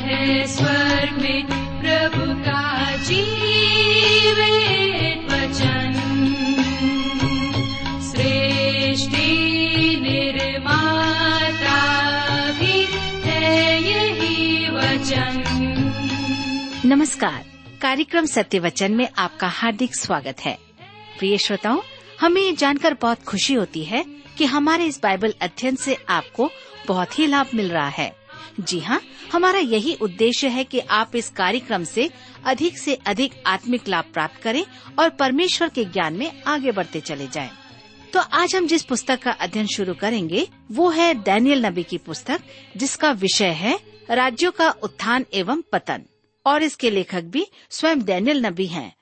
है स्वर्ग में प्रभु का जीवित वचन। सृष्टि निर्माता भी है यही वचन। नमस्कार, कार्यक्रम सत्य वचन में आपका हार्दिक स्वागत है। प्रिय श्रोताओं, हमें जानकर बहुत खुशी होती है कि हमारे इस बाइबल अध्ययन से आपको बहुत ही लाभ मिल रहा है। जी हाँ, हमारा यही उद्देश्य है कि आप इस कार्यक्रम से अधिक आत्मिक लाभ प्राप्त करें और परमेश्वर के ज्ञान में आगे बढ़ते चले जाएं। तो आज हम जिस पुस्तक का अध्ययन शुरू करेंगे वो है दानिएल नबी की पुस्तक, जिसका विषय है राज्यों का उत्थान एवं पतन, और इसके लेखक भी स्वयं दानिएल नबी हैं।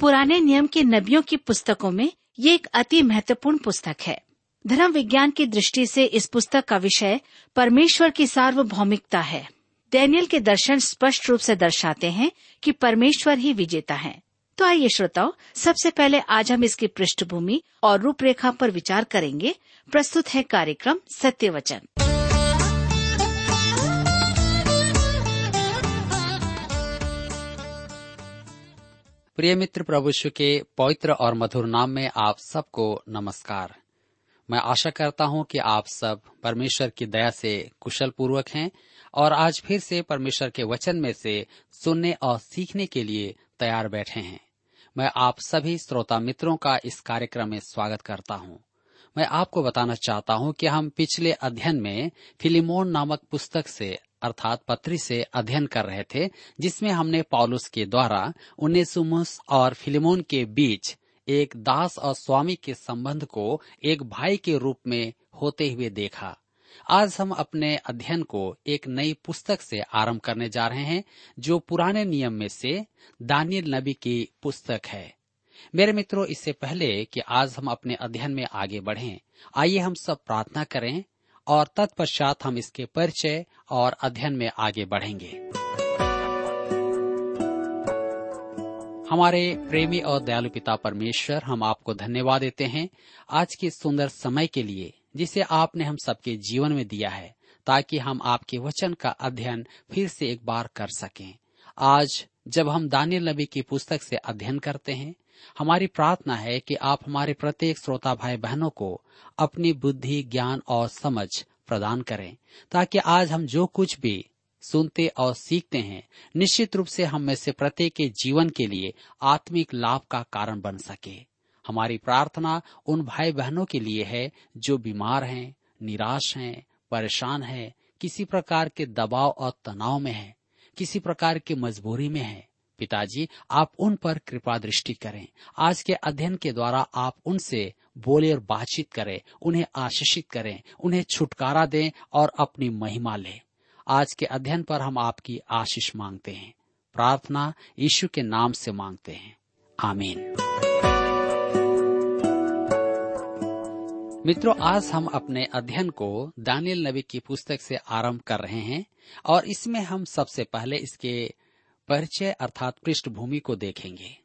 पुराने नियम के नबियों की पुस्तकों में ये एक अति महत्वपूर्ण पुस्तक है। धर्म विज्ञान की दृष्टि से इस पुस्तक का विषय परमेश्वर की सार्वभौमिकता है। दानिएल के दर्शन स्पष्ट रूप से दर्शाते हैं कि परमेश्वर ही विजेता है। तो आइए श्रोताओं, सबसे पहले आज हम इसकी पृष्ठभूमि और रूपरेखा पर विचार करेंगे। प्रस्तुत है कार्यक्रम सत्य वचन। प्रिय मित्र, प्रभु यीशु के पवित्र और मधुर नाम में आप सबको नमस्कार। मैं आशा करता हूं कि आप सब परमेश्वर की दया से कुशल पूर्वक हैं और आज फिर से परमेश्वर के वचन में से सुनने और सीखने के लिए तैयार बैठे हैं। मैं आप सभी श्रोता मित्रों का इस कार्यक्रम में स्वागत करता हूं। मैं आपको बताना चाहता हूं कि हम पिछले अध्ययन में फिलिमोन नामक पुस्तक से अर्थात पत्री से अध्ययन कर रहे थे, जिसमें हमने पौलुस के द्वारा उनेसिमुस और फिलिमोन के बीच एक दास और स्वामी के संबंध को एक भाई के रूप में होते हुए देखा। आज हम अपने अध्ययन को एक नई पुस्तक से आरंभ करने जा रहे हैं, जो पुराने नियम में से दानिएल नबी की पुस्तक है। मेरे मित्रों, इससे पहले कि आज हम अपने अध्ययन में आगे बढ़ें, आइए हम सब प्रार्थना करें और तत्पश्चात हम इसके परिचय और अध्ययन में आगे बढ़ेंगे। हमारे प्रेमी और दयालु पिता परमेश्वर, हम आपको धन्यवाद देते हैं आज के सुंदर समय के लिए, जिसे आपने हम सबके जीवन में दिया है, ताकि हम आपके वचन का अध्ययन फिर से एक बार कर सकें। आज जब हम दानिएल नबी की पुस्तक से अध्ययन करते हैं, हमारी प्रार्थना है कि आप हमारे प्रत्येक श्रोता भाई बहनों को अपनी बुद्धि, ज्ञान और समझ प्रदान करें, ताकि आज हम जो कुछ भी सुनते और सीखते हैं, निश्चित रूप से हम में से प्रत्येक के जीवन के लिए आत्मिक लाभ का कारण बन सके। हमारी प्रार्थना उन भाई बहनों के लिए है जो बीमार हैं, निराश हैं, परेशान हैं, किसी प्रकार के दबाव और तनाव में हैं, किसी प्रकार की मजबूरी में हैं। पिताजी, आप उन पर कृपा दृष्टि करें। आज के अध्ययन के द्वारा आप उनसे बोले और बातचीत करें, उन्हें आशीषित करें, उन्हें छुटकारा दें और अपनी महिमा लें। आज के अध्ययन पर हम आपकी आशीष मांगते हैं। प्रार्थना यीशु के नाम से मांगते हैं, आमीन। मित्रों, आज हम अपने अध्ययन को दानिएल नबी की पुस्तक से आरंभ कर रहे हैं और इसमें हम सबसे पहले इसके परिचय अर्थात पृष्ठभूमि को देखेंगे।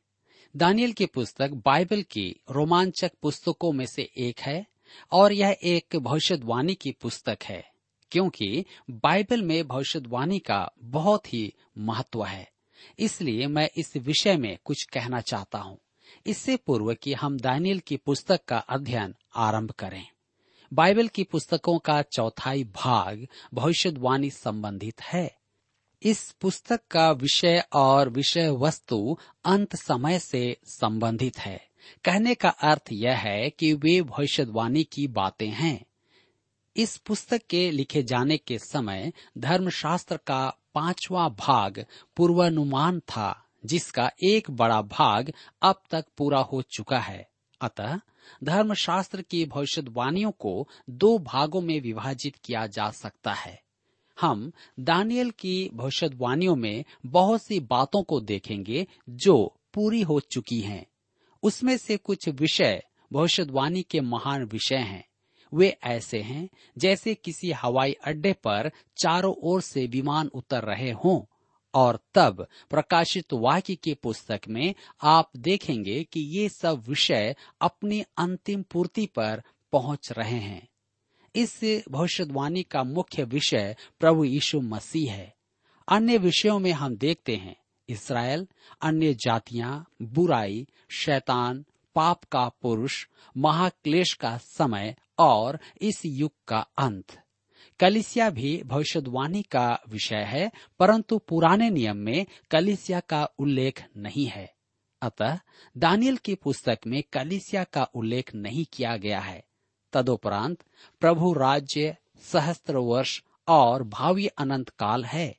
दानिएल की पुस्तक बाइबल की रोमांचक पुस्तकों में से एक है और यह एक भविष्यवाणी की पुस्तक है, क्योंकि बाइबल में भविष्यवाणी का बहुत ही महत्व है। इसलिए मैं इस विषय में कुछ कहना चाहता हूँ, इससे पूर्व कि हम दानिएल की पुस्तक का अध्ययन आरंभ करें। बाइबल की पुस्तकों का चौथाई भाग भविष्यवाणी संबंधित है। इस पुस्तक का विषय और विषय वस्तु अंत समय से संबंधित है। कहने का अर्थ यह है कि वे भविष्यवाणी की बातें हैं। इस पुस्तक के लिखे जाने के समय धर्मशास्त्र का 5वां भाग पूर्वानुमान था, जिसका एक बड़ा भाग अब तक पूरा हो चुका है। अतः धर्मशास्त्र की भविष्यवाणियों को 2 भागों में विभाजित किया जा सकता है। हम दानिएल की भविष्यवाणियों में बहुत सी बातों को देखेंगे जो पूरी हो चुकी हैं। उसमें से कुछ विषय भविष्यवाणी के महान विषय हैं। वे ऐसे हैं जैसे किसी हवाई अड्डे पर चारों ओर से विमान उतर रहे हों, और तब प्रकाशित वाक्य की पुस्तक में आप देखेंगे कि ये सब विषय अपनी अंतिम पूर्ति पर पहुंच रहे हैं। इस भविष्यवाणी का मुख्य विषय प्रभु यीशु मसीह है। अन्य विषयों में हम देखते हैं इसराइल, अन्य जातियां, बुराई, शैतान, पाप का पुरुष, महाक्लेश का समय और इस युग का अंत। कलीसिया भी भविष्यवाणी का विषय है, परंतु पुराने नियम में कलीसिया का उल्लेख नहीं है। अतः दानिएल की पुस्तक में कलीसिया का उल्लेख नहीं किया गया है। तदुपरांत प्रभु राज्य, सहस्त्र वर्ष और भावी अनंत काल है।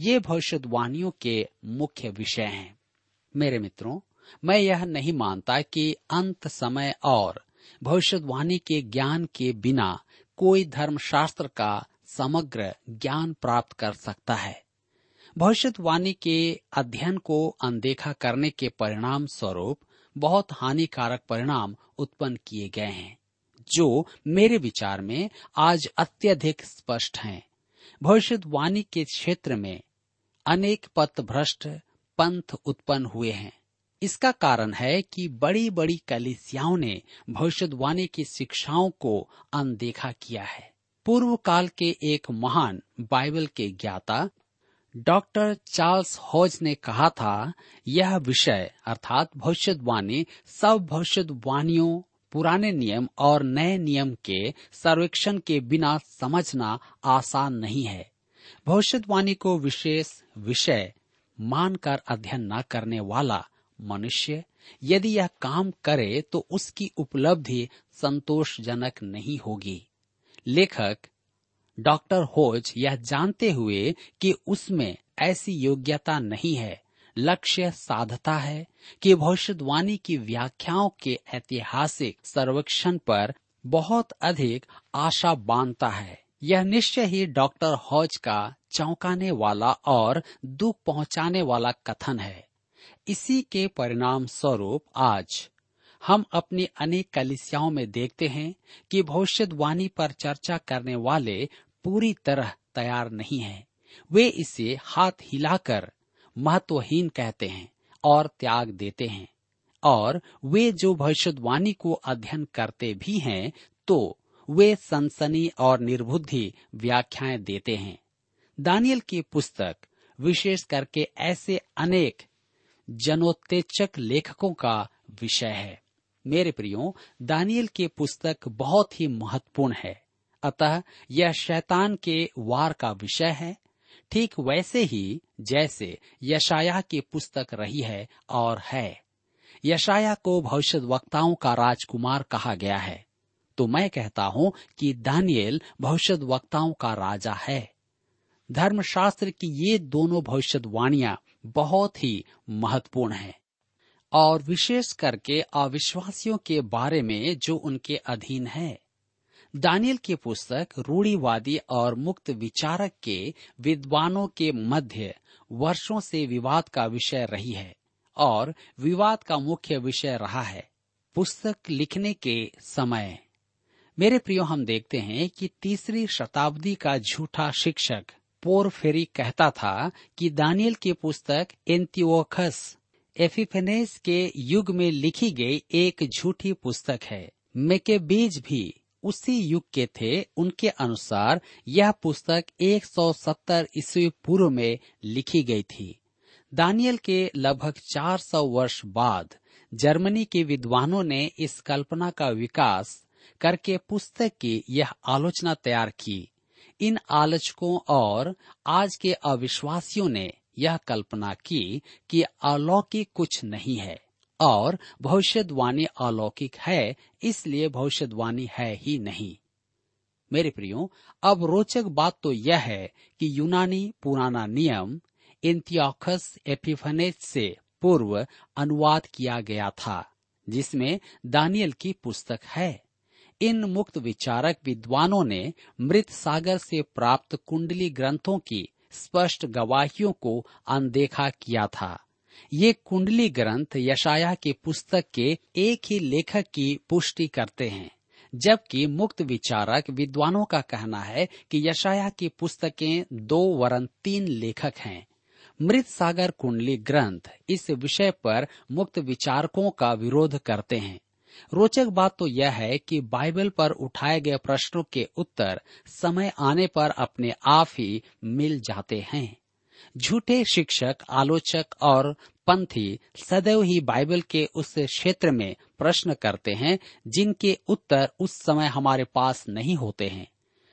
ये भविष्यवाणियों के मुख्य विषय हैं। मेरे मित्रों, मैं यह नहीं मानता कि अंत समय और भविष्यवाणी के ज्ञान के बिना कोई धर्मशास्त्र का समग्र ज्ञान प्राप्त कर सकता है। भविष्यवाणी के अध्ययन को अनदेखा करने के परिणाम स्वरूप बहुत हानिकारक परिणाम उत्पन्न किए गए हैं, जो मेरे विचार में आज अत्यधिक स्पष्ट हैं। भविष्यवाणी के क्षेत्र में अनेक पथभ्रष्ट पंथ उत्पन्न हुए हैं। इसका कारण है कि बड़ी बड़ी कलीसियाओं ने भविष्यवाणी की शिक्षाओं को अनदेखा किया है। पूर्व काल के एक महान बाइबल के ज्ञाता डॉक्टर चार्ल्स हॉज ने कहा था, यह विषय अर्थात भविष्यवाणी सब भविष्यवाणियों, पुराने नियम और नए नियम के सर्वेक्षण के बिना समझना आसान नहीं है। भविष्यवाणी को विशेष विषय मानकर अध्ययन न करने वाला मनुष्य यदि यह काम करे तो उसकी उपलब्धि संतोषजनक नहीं होगी। लेखक डॉक्टर होज यह जानते हुए कि उसमें ऐसी योग्यता नहीं है, लक्ष्य साधता है कि भविष्यवाणी की व्याख्याओं के ऐतिहासिक सर्वेक्षण पर बहुत अधिक आशा बांधता है। यह निश्चय ही डॉक्टर हॉज का चौंकाने वाला और दुख पहुंचाने वाला कथन है। इसी के परिणाम स्वरूप आज हम अपनी अनेक कलीसियाओं में देखते हैं कि भविष्यवाणी पर चर्चा करने वाले पूरी तरह तैयार नहीं हैं। वे इसे हाथ हिलाकर महत्वहीन कहते हैं और त्याग देते हैं, और वे जो भविष्यवाणी को अध्ययन करते भी हैं तो वे सनसनी और निर्बुद्धि व्याख्याएं देते हैं। दानिएल की पुस्तक विशेष करके ऐसे अनेक जनोत्तेजक लेखकों का विषय है। मेरे प्रियो, दानिएल की पुस्तक बहुत ही महत्वपूर्ण है। अतः यह शैतान के वार का विषय है, ठीक वैसे ही जैसे यशायाह की पुस्तक रही है और है। यशायाह को भविष्यद्वक्ताओं का राजकुमार कहा गया है, तो मैं कहता हूं कि दानिएल भविष्यद्वक्ताओं का राजा है। धर्मशास्त्र की ये दोनों भविष्यवाणियां बहुत ही महत्वपूर्ण हैं, और विशेष करके अविश्वासियों के बारे में जो उनके अधीन है। दानिएल की पुस्तक रूढ़िवादी और मुक्त विचारक के विद्वानों के मध्य वर्षों से विवाद का विषय रही है और विवाद का मुख्य विषय रहा है पुस्तक लिखने के समय। मेरे प्रियो, हम देखते हैं कि तीसरी शताब्दी का झूठा शिक्षक पोरफेरी कहता था कि दानिएल की पुस्तक एंटिओखस एपिफेनेस के युग में लिखी गई एक झूठी पुस्तक है। मैकेबीज भी उसी युग के थे। उनके अनुसार यह पुस्तक 170 ईस्वी पूर्व में लिखी गई थी। दानिएल के लगभग 400 वर्ष बाद जर्मनी के विद्वानों ने इस कल्पना का विकास करके पुस्तक की यह आलोचना तैयार की। इन आलोचकों और आज के अविश्वासियों ने यह कल्पना की कि अलौकिक कुछ नहीं है और भविष्यवाणी अलौकिक है, इसलिए भविष्यवाणी है ही नहीं। मेरे प्रियो, अब रोचक बात तो यह है कि यूनानी पुराना नियम एंटिओखस एपिफनेस से पूर्व अनुवाद किया गया था, जिसमें दानिएल की पुस्तक है। इन मुक्त विचारक विद्वानों ने मृत सागर से प्राप्त कुंडली ग्रंथों की स्पष्ट गवाहियों को अनदेखा किया था। ये कुंडली ग्रंथ यशायाह की पुस्तक के एक ही लेखक की पुष्टि करते हैं, जबकि मुक्त विचारक विद्वानों का कहना है कि यशायाह की पुस्तकें 2 वरन 3 लेखक हैं। मृत सागर कुंडली ग्रंथ इस विषय पर मुक्त विचारकों का विरोध करते हैं। रोचक बात तो यह है कि बाइबल पर उठाए गए प्रश्नों के उत्तर समय आने पर अपने आप ही मिल जाते हैं। झूठे शिक्षक, आलोचक और पंथी सदैव ही बाइबल के उस क्षेत्र में प्रश्न करते हैं जिनके उत्तर उस समय हमारे पास नहीं होते हैं।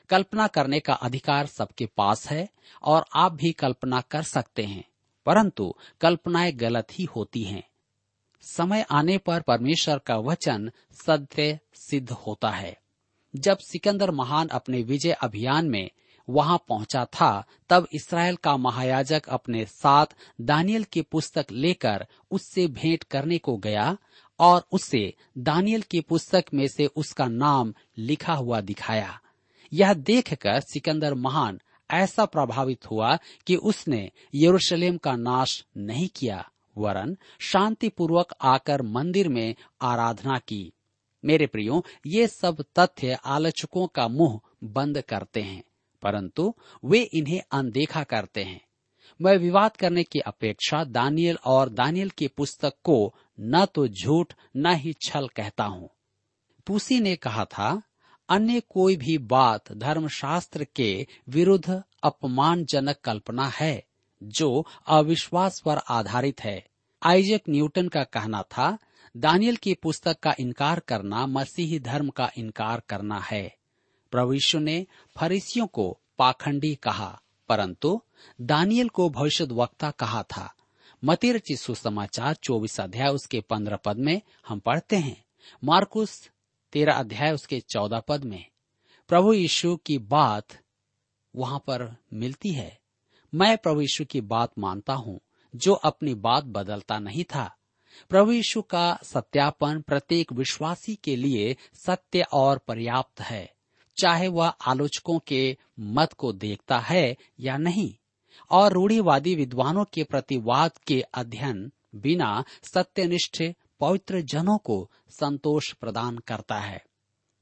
कल्पना करने का अधिकार सबके पास है और आप भी कल्पना कर सकते हैं, परंतु कल्पनाएं गलत ही होती हैं। समय आने पर परमेश्वर का वचन सत्य सिद्ध होता है। जब सिकंदर महान अपने विजय अभियान में वहां पहुंचा था, तब इसराइल का महायाजक अपने साथ दानिएल की पुस्तक लेकर उससे भेंट करने को गया और उसे दानिएल की पुस्तक में से उसका नाम लिखा हुआ दिखाया। यह देखकर सिकंदर महान ऐसा प्रभावित हुआ कि उसने यरूशलेम का नाश नहीं किया, वरन शांतिपूर्वक आकर मंदिर में आराधना की। मेरे प्रियो, ये सब तथ्य आलोचकों का मुंह बंद करते हैं, परंतु वे इन्हें अनदेखा करते हैं। मैं विवाद करने की अपेक्षा दानिएल और दानिएल की पुस्तक को न तो झूठ न ही छल कहता हूँ। तूसी ने कहा था, अन्य कोई भी बात धर्मशास्त्र के विरुद्ध अपमानजनक कल्पना है जो अविश्वास पर आधारित है। आइजक न्यूटन का कहना था, दानिएल की पुस्तक का इनकार करना मसीही धर्म का इनकार करना है। प्रभु यीशु ने फरीसियों को पाखंडी कहा, परंतु दानिएल को भविष्यद्वक्ता कहा था। मत्ती रचित सुसमाचार 24 अध्याय उसके 15 पद में हम पढ़ते हैं। मार्कुस 13 अध्याय उसके 14 पद में प्रभु यीशु की बात वहां पर मिलती है। मैं प्रभु यीशु की बात मानता हूँ, जो अपनी बात बदलता नहीं था। प्रभु यीशु का सत्यापन प्रत्येक विश्वासी के लिए सत्य और पर्याप्त है, चाहे वह आलोचकों के मत को देखता है या नहीं। और रूढ़िवादी विद्वानों के प्रतिवाद के अध्ययन बिना सत्यनिष्ठ पवित्र जनों को संतोष प्रदान करता है।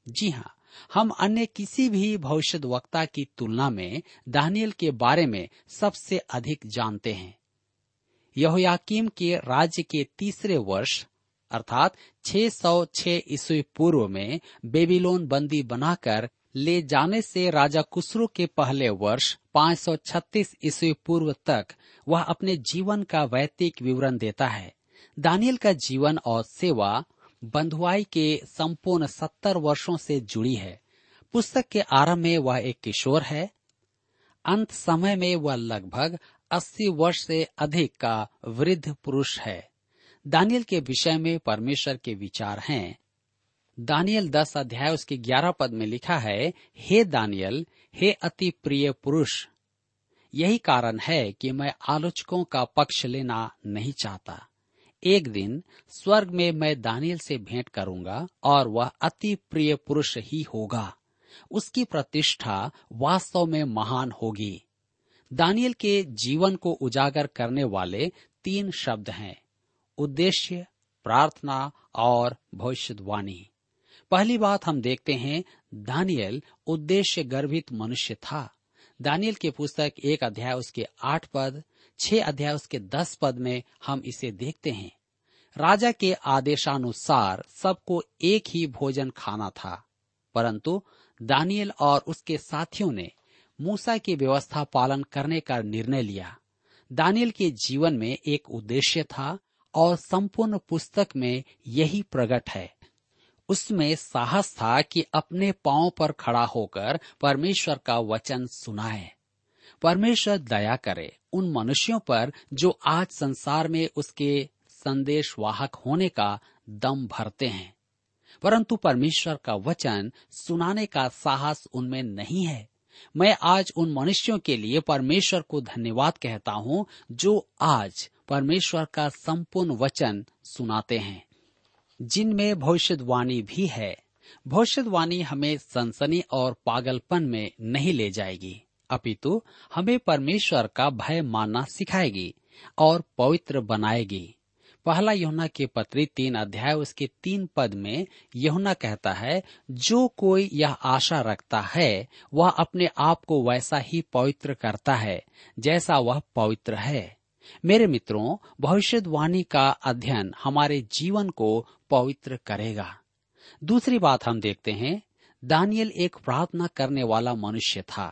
जी हाँ, हम अन्य किसी भी भविष्यद्वक्ता की तुलना में दानिएल के बारे में सबसे अधिक जानते हैं। यहोयाकीम के राज्य के तीसरे वर्ष अर्थात 606 ईस्वी पूर्व में बेबीलोन बंदी बनाकर ले जाने से राजा कुसरू के पहले वर्ष 536 ईस्वी पूर्व तक वह अपने जीवन का वैयक्तिक विवरण देता है। दानिएल का जीवन और सेवा बंधुआई के संपूर्ण 70 वर्षों से जुड़ी है। पुस्तक के आरंभ में वह एक किशोर है, अंत समय में वह लगभग 80 वर्ष से अधिक का वृद्ध पुरुष है। दानिएल के विषय में परमेश्वर के विचार हैं। दानिएल 10 अध्याय उसके 11 पद में लिखा है, हे दानिएल, हे अति प्रिय पुरुष, यही कारण है कि मैं आलोचकों का पक्ष लेना नहीं चाहता। एक दिन स्वर्ग में मैं दानिएल से भेंट करूंगा और वह अति प्रिय पुरुष ही होगा। उसकी प्रतिष्ठा वास्तव में महान होगी। दानिएल के जीवन को उजागर करने वाले 3 शब्द हैं, उद्देश्य, प्रार्थना और भविष्यवाणी। पहली बात हम देखते हैं, दानिएल उद्देश्य गर्भित मनुष्य था। दानिएल की पुस्तक 1 अध्याय उसके 8 पद, 6 अध्याय उसके 10 पद में हम इसे देखते हैं। राजा के आदेशानुसार सबको एक ही भोजन खाना था, परंतु दानिएल और उसके साथियों ने मूसा की व्यवस्था पालन करने का निर्णय लिया। दानिएल के जीवन में एक उद्देश्य था और संपूर्ण पुस्तक में यही प्रकट है। उसमें साहस था कि अपने पांव पर खड़ा होकर परमेश्वर का वचन सुनाए। परमेश्वर दया करे उन मनुष्यों पर जो आज संसार में उसके संदेशवाहक होने का दम भरते हैं, परंतु परमेश्वर का वचन सुनाने का साहस उनमें नहीं है। मैं आज उन मनुष्यों के लिए परमेश्वर को धन्यवाद कहता हूँ जो आज परमेश्वर का संपूर्ण वचन सुनाते हैं, जिनमें भविष्यवाणी भी है। भविष्यवाणी हमें सनसनी और पागलपन में नहीं ले जाएगी, अपितु हमें परमेश्वर का भय मानना सिखाएगी और पवित्र बनाएगी। पहला यूहन्ना के पत्री 3 अध्याय उसके 3 पद में यूहन्ना कहता है, जो कोई यह आशा रखता है वह अपने आप को वैसा ही पवित्र करता है जैसा वह पवित्र है। मेरे मित्रों, भविष्यवाणी का अध्ययन हमारे जीवन को पवित्र करेगा। दूसरी बात हम देखते हैं, दानिएल एक प्रार्थना करने वाला मनुष्य था।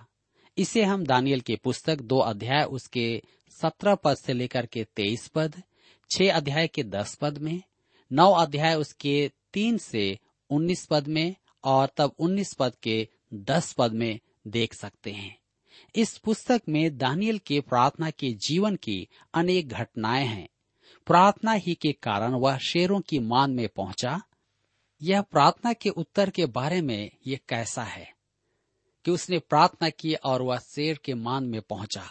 इसे हम दानिएल की पुस्तक 2 अध्याय उसके 17 पद से लेकर के 23 पद, 6 अध्याय के 10 पद में, 9 अध्याय उसके 3 से 19 पद में और तब 19 पद के 10 पद में देख सकते हैं। इस पुस्तक में दानिएल के प्रार्थना के जीवन की अनेक घटनाएं हैं। प्रार्थना ही के कारण वह शेरों की मान में पहुंचा। यह प्रार्थना के उत्तर के बारे में यह कैसा है कि उसने प्रार्थना की और वह शेर के मान में पहुंचा।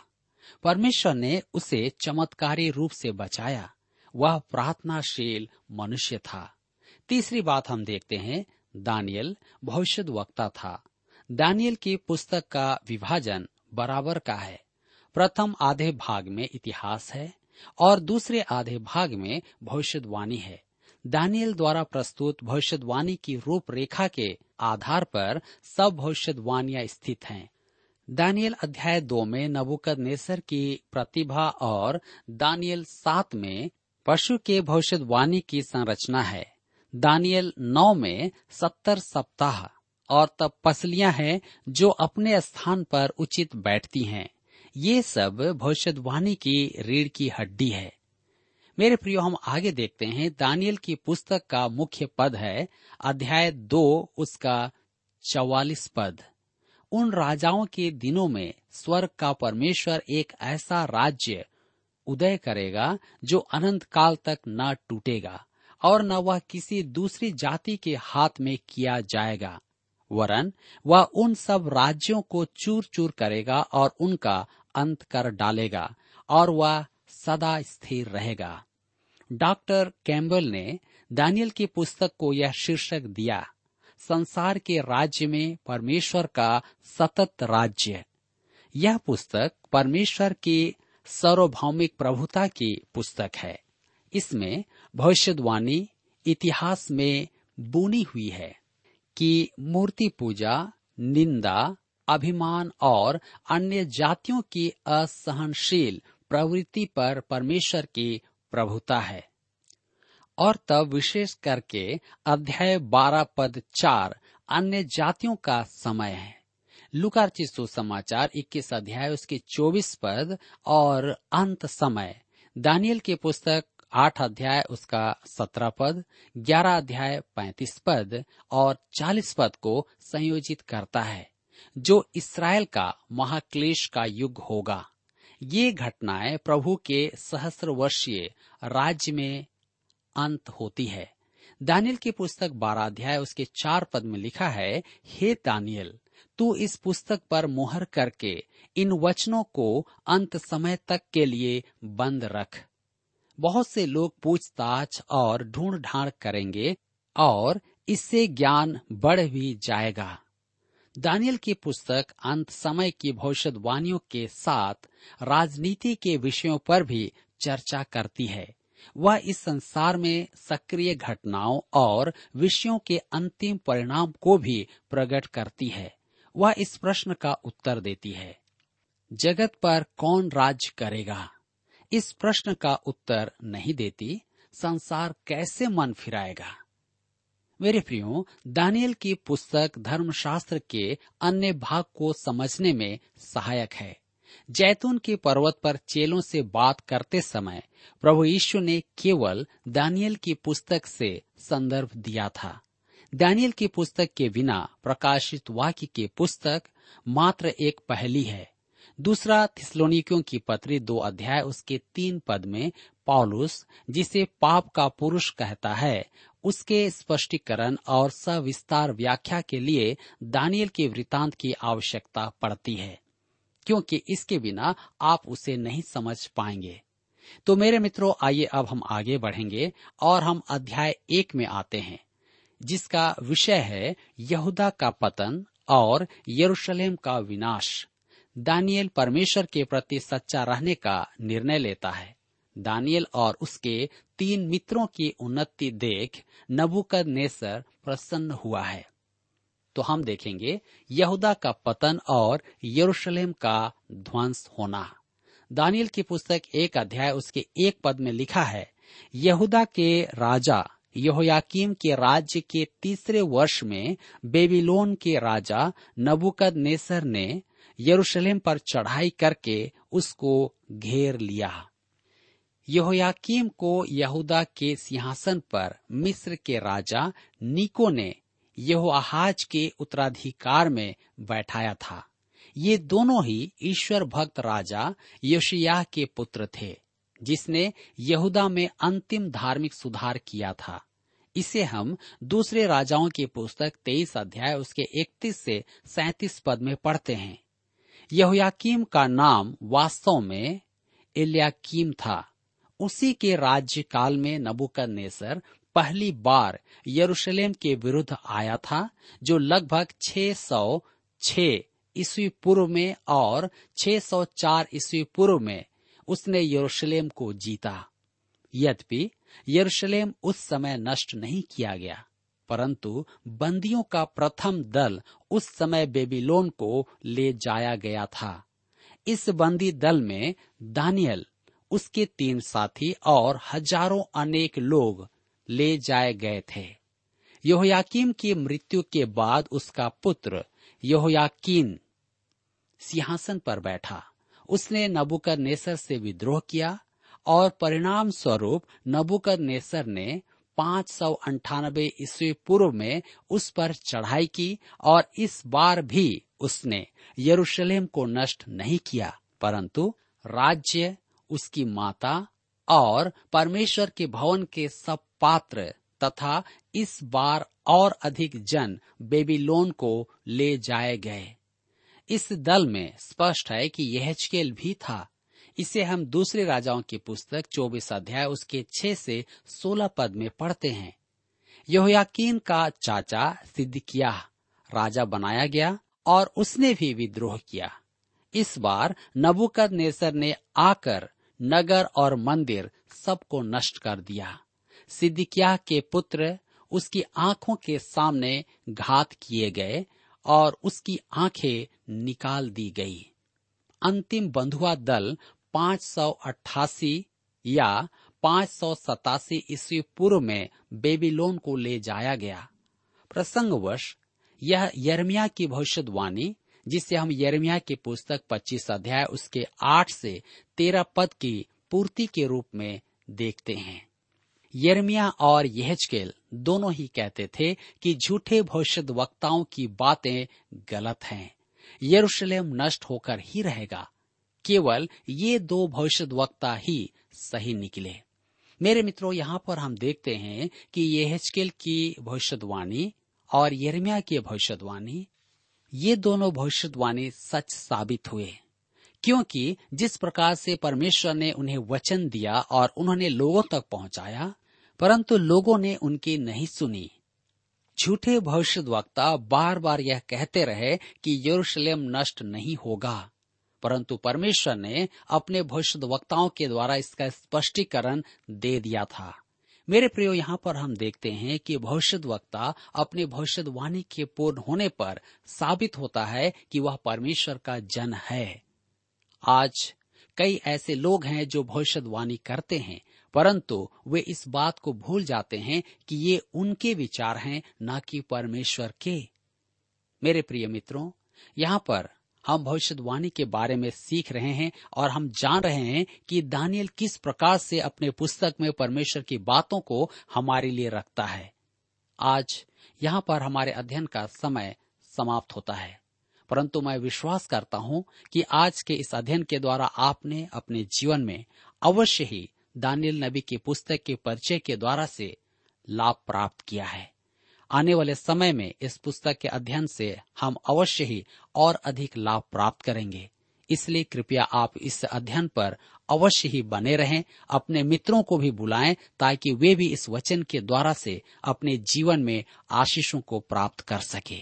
परमेश्वर ने उसे चमत्कारी रूप से बचाया। वह प्रार्थनाशील मनुष्य था। तीसरी बात हम देखते हैं, दानिएल भविष्यद्वक्ता था। दानिएल की पुस्तक का विभाजन बराबर का है। प्रथम आधे भाग में इतिहास है और दूसरे आधे भाग में भविष्यवाणी है। दानिएल द्वारा प्रस्तुत भविष्यवाणी की रूपरेखा के आधार पर सब भविष्यवाणियां स्थित हैं। दानिएल अध्याय 2 में नबूकदनेस्सर की प्रतिभा और दानिएल 7 में पशु के भविष्यवाणी की संरचना है। दानिएल 9 में 70 सप्ताह और तब पसलियां हैं जो अपने स्थान पर उचित बैठती हैं। ये सब भविष्यवाणी की रीढ़ की हड्डी है। मेरे प्रियो, हम आगे देखते हैं दानिएल की पुस्तक का मुख्य पद है अध्याय 2 उसका 44 पद। उन राजाओं के दिनों में स्वर्ग का परमेश्वर एक ऐसा राज्य उदय करेगा जो अनंत काल तक न टूटेगा और न वह किसी दूसरी जाति के हाथ में किया जाएगा, वरन वह उन सब राज्यों को चूर चूर करेगा और उनका अंत कर डालेगा और वह सदा स्थिर रहेगा। डॉक्टर कैम्बल ने दानिएल की पुस्तक को यह शीर्षक दिया, संसार के राज्य में परमेश्वर का सतत राज्य। यह पुस्तक परमेश्वर की सार्वभौमिक प्रभुता की पुस्तक है। इसमें भविष्यवाणी इतिहास में बुनी हुई है कि मूर्ति पूजा, निंदा, अभिमान और अन्य जातियों की असहनशील प्रवृत्ति पर परमेश्वर की प्रभुता है। और तब विशेष करके अध्याय 12 पद 4 अन्य जातियों का समय है। लूका रचित सुसमाचार 21 अध्याय उसके 24 पद और अंत समय। दानिएल की पुस्तक 8 अध्याय उसका 17 पद, 11 अध्याय 35 पद और 40 पद को संयोजित करता है, जो इसराइल का महाक्लेश का युग होगा। ये घटनाएं प्रभु के 1,000 वर्षीय राज्य में अंत होती है। दानिएल की पुस्तक 12 अध्याय उसके 4 पद में लिखा है, हे दानिएल, तू इस पुस्तक पर मुहर करके इन वचनों को अंत समय तक के लिए बंद रख। बहुत से लोग पूछताछ और ढूंढ ढांढ करेंगे और इससे ज्ञान बढ़ भी जाएगा। दानिएल की पुस्तक अंत समय की भविष्यवाणियों के साथ राजनीति के विषयों पर भी चर्चा करती है। वह इस संसार में सक्रिय घटनाओं और विषयों के अंतिम परिणाम को भी प्रकट करती है। वह इस प्रश्न का उत्तर देती है, जगत पर कौन राज्य करेगा? इस प्रश्न का उत्तर नहीं देती, संसार कैसे मन फिराएगा? मेरे प्रियो, दानिएल की पुस्तक धर्मशास्त्र के अन्य भाग को समझने में सहायक है। जैतून के पर्वत पर चेलों से बात करते समय प्रभु यीशु ने केवल दानिएल की पुस्तक से संदर्भ दिया था। दानिएल की पुस्तक के बिना प्रकाशित वाक्य की पुस्तक मात्र एक पहेली है। दूसरा थिस्सलुनीकियों की पत्री 2 अध्याय उसके 3 पद में पौलुस, जिसे पाप का पुरुष कहता है, उसके स्पष्टीकरण और सविस्तार व्याख्या के लिए दानिएल के वृत्तांत की आवश्यकता पड़ती है, क्योंकि इसके बिना आप उसे नहीं समझ पाएंगे। तो मेरे मित्रों, आइए अब हम आगे बढ़ेंगे और हम अध्याय 1 में आते हैं, जिसका विषय है यहूदा का पतन और यरूशलेम का विनाश। दानिएल परमेश्वर के प्रति सच्चा रहने का निर्णय लेता है। दानिएल और उसके 3 मित्रों की उन्नति देख नबूकदनेस्सर प्रसन्न हुआ है। तो हम देखेंगे यहूदा का पतन और यरूशलेम का ध्वंस होना। दानिएल की पुस्तक 1 अध्याय उसके 1 पद में लिखा है, यहूदा के राजा यहोयाकीम के राज्य के 3 वर्ष में बेबीलोन के राजा नबूकदनेस्सर ने यरूशलेम पर चढ़ाई करके उसको घेर लिया। यहोयाकीम को यहूदा के सिंहासन पर मिस्र के राजा नीको ने यहोआहाज के उत्तराधिकार में बैठाया था। ये दोनों ही ईश्वर भक्त राजा योशिय्याह के पुत्र थे, जिसने यहूदा में अंतिम धार्मिक सुधार किया था। इसे हम दूसरे राजाओं की पुस्तक 23 अध्याय उसके 31 से 37 पद में पढ़ते हैं। यहोयाकीम का नाम वास्तव में एलियाकीम था। उसी के राज्यकाल में नबूकदनेस्सर पहली बार यरूशलेम के विरुद्ध आया था, जो लगभग 606 ईस्वी पूर्व में और 604 ईस्वी पूर्व में उसने यरूशलेम को जीता। यद्यपि यरूशलेम उस समय नष्ट नहीं किया गया, परंतु बंदियों का प्रथम दल उस समय बेबीलोन को ले जाया गया था। इस बंदी दल में दानिएल, उसके 3 साथी और हजारों अनेक लोग ले जाए गए थे। यहोयाकीम की मृत्यु के बाद उसका पुत्र यहोयाकीन सिंहासन पर बैठा। उसने नबूकदनेस्सर से विद्रोह किया और परिणाम स्वरूप नबूकदनेस्सर ने 598 ईस्वी पूर्व में उस पर चढ़ाई की, और इस बार भी उसने यरूशलेम को नष्ट नहीं किया, परंतु राज्य, उसकी माता और परमेश्वर के भवन के सब पात्र तथा इस बार और अधिक जन बेबीलोन को ले जाए गए। इस दल में स्पष्ट है कि यहेजकेल भी था। इसे हम दूसरे राजाओं की पुस्तक 24 अध्याय उसके 6 से 16 पद में पढ़ते हैं। यहोयाकीन का चाचा सिदकिय्याह राजा बनाया गया और उसने भी विद्रोह किया। इस बार नबूकदनेस्सर ने आकर नगर और मंदिर सबको नष्ट कर दिया। सिदकिय्याह के पुत्र उसकी आंखों के सामने घात किए गए और उसकी आंखें निकाल दी गई। अंतिम बंधुआ दल 588 या 587 ईस्वी पूर्व में बेबीलोन को ले जाया गया। प्रसंगवश यह यिर्मयाह की भविष्यवाणी, जिसे हम यिर्मयाह की पुस्तक 25 अध्याय उसके 8 से 13 पद की पूर्ति के रूप में देखते हैं। यिर्मयाह और यहेजकेल दोनों ही कहते थे कि झूठे भविष्यद्वक्ताओं की बातें गलत हैं, यरूशलेम नष्ट होकर ही रहेगा। केवल ये 2 भविष्यद्वक्ता ही सही निकले। मेरे मित्रों, यहाँ पर हम देखते हैं कि यहेजकेल की भविष्यवाणी और यिर्मयाह की भविष्यवाणी, ये दोनों भविष्यवाणी सच साबित हुए, क्योंकि जिस प्रकार से परमेश्वर ने उन्हें वचन दिया और उन्होंने लोगों तक पहुंचाया, परंतु लोगों ने उनकी नहीं सुनी। झूठे भविष्यद्वक्ता बार बार यह कहते रहे कि यरूशलेम नष्ट नहीं होगा, परंतु परमेश्वर ने अपने भविष्यद्वक्ताओं के द्वारा इसका स्पष्टीकरण दे दिया था। मेरे प्रियो, यहाँ पर हम देखते हैं कि भविष्यद्वक्ता अपने भविष्यवाणी के पूर्ण होने पर साबित होता है कि वह परमेश्वर का जन है। आज कई ऐसे लोग हैं जो भविष्यवाणी करते हैं, परंतु वे इस बात को भूल जाते हैं कि ये उनके विचार हैं, ना कि परमेश्वर के। मेरे प्रिय मित्रों, यहाँ पर हम भविष्यवाणी के बारे में सीख रहे हैं और हम जान रहे हैं कि दानिएल किस प्रकार से अपने पुस्तक में परमेश्वर की बातों को हमारे लिए रखता है। आज यहाँ पर हमारे अध्ययन का समय समाप्त होता है, परंतु मैं विश्वास करता हूँ कि आज के इस अध्ययन के द्वारा आपने अपने जीवन में अवश्य ही दानिएल नबी की पुस्तक के परिचय के द्वारा से लाभ प्राप्त किया है। आने वाले समय में इस पुस्तक के अध्ययन से हम अवश्य ही और अधिक लाभ प्राप्त करेंगे, इसलिए कृपया आप इस अध्ययन पर अवश्य ही बने रहें। अपने मित्रों को भी बुलाएं ताकि वे भी इस वचन के द्वारा से अपने जीवन में आशीषों को प्राप्त कर सके।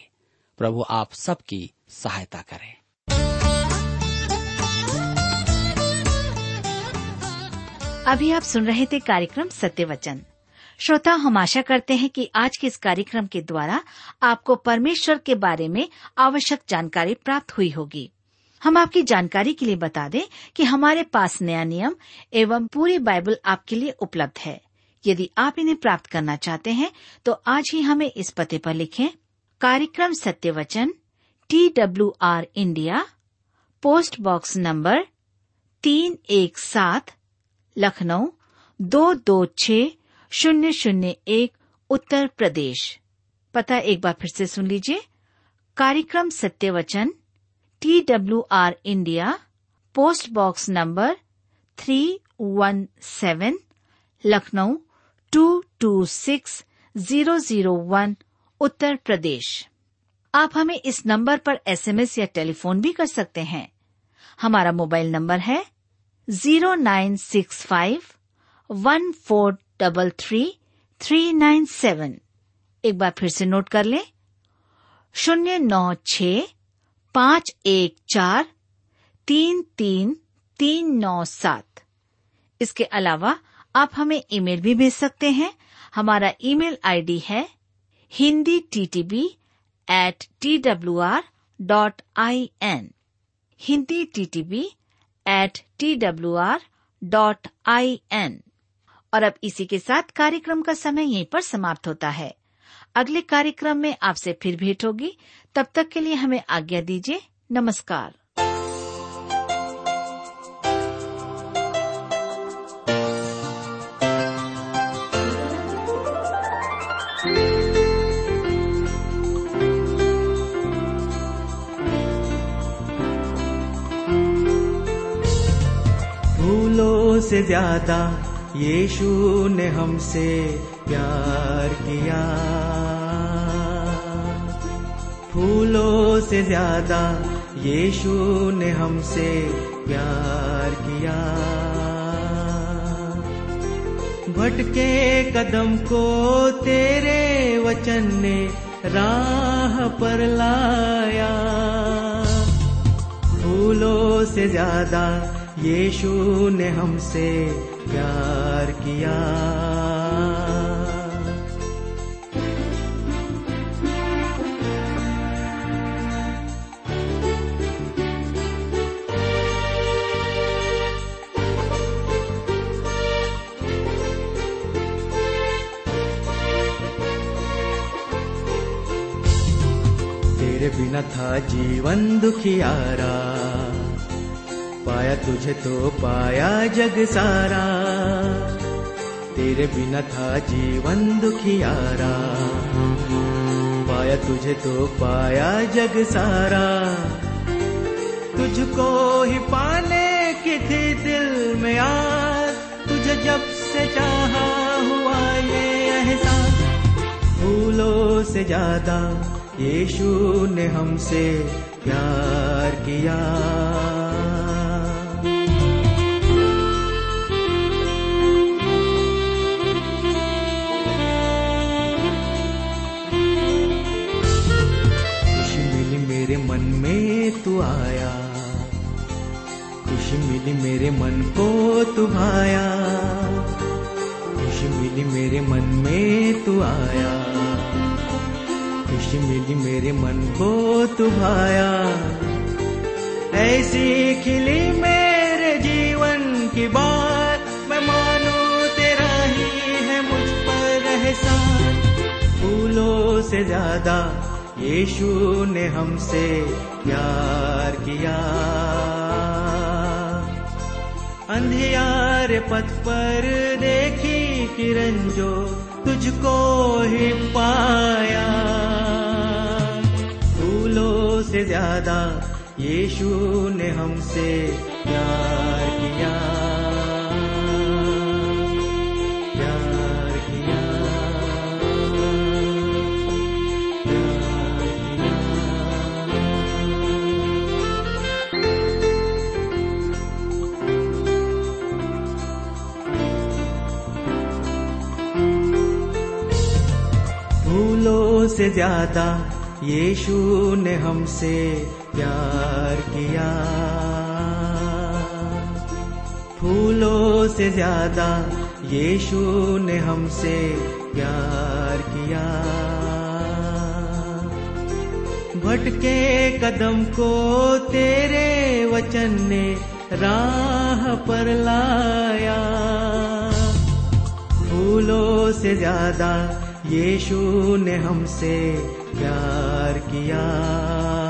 प्रभु आप सबकी सहायता करें। अभी आप सुन रहे थे कार्यक्रम सत्य वचन। श्रोता, हम आशा करते हैं कि आज के इस कार्यक्रम के द्वारा आपको परमेश्वर के बारे में आवश्यक जानकारी प्राप्त हुई होगी। हम आपकी जानकारी के लिए बता दें कि हमारे पास नया नियम एवं पूरी बाइबल आपके लिए उपलब्ध है। यदि आप इन्हें प्राप्त करना चाहते हैं तो आज ही हमें इस पते पर लिखें। कार्यक्रम सत्य वचन, TWR India, post box number 317 Lucknow 226001 Uttar Pradesh. पता एक बार फिर से सुन लीजिए। कार्यक्रम सत्यवचन TWR India, post box number 317 Lucknow 226001 Uttar Pradesh. आप हमें इस नंबर पर SMS या टेलीफोन भी कर सकते हैं। हमारा मोबाइल नंबर है 09651433397। एक बार फिर से नोट कर लें, 09651433397। इसके अलावा आप हमें ईमेल भी भेज सकते हैं। हमारा ईमेल आईडी है hinditb@twr.in, hinditb@twr.in। और अब इसी के साथ कार्यक्रम का समय यहीं पर समाप्त होता है। अगले कार्यक्रम में आपसे फिर भेंट होगी। तब तक के लिए हमें आज्ञा दीजिए। नमस्कार। फूलों से ज्यादा यीशु ने हमसे प्यार किया, फूलों से ज्यादा यीशु ने हमसे प्यार किया। भटके कदम को तेरे वचन ने राह पर लाया, फूलों से ज्यादा यीशु ने हमसे प्यार किया। तेरे बिना था जीवन दुखियारा, पाया तुझे तो पाया जग सारा। तेरे बिना था जीवन दुखियारा, पाया तुझे तो पाया जग सारा। तुझको ही पाने की थी दिल में आस, तुझे जब से चाहा हुआ ये एहसास। फूलों से ज्यादा यीशु ने हमसे प्यार किया। मन में तू आया, खुशी मिली मेरे मन को तू भाया। खुशी मिली मेरे मन में तू आया, खुशी मिली मेरे मन को तू भाया। ऐसी खिली मेरे जीवन की बात, मैं मानूं तेरा ही है मुझ पर एहसान। फूलों से ज्यादा यीशु ने हमसे प्यार किया। अंधियारे पथ पर देखी किरण जो तुझको ही पाया। फूलों से ज्यादा यीशु ने हमसे प्यार किया। फूलों से ज्यादा यीशु ने हमसे प्यार किया। फूलों से ज्यादा यीशु ने हमसे प्यार किया। भटके कदम को तेरे वचन ने राह पर लाया, फूलों से ज्यादा यीशु ने हमसे प्यार किया।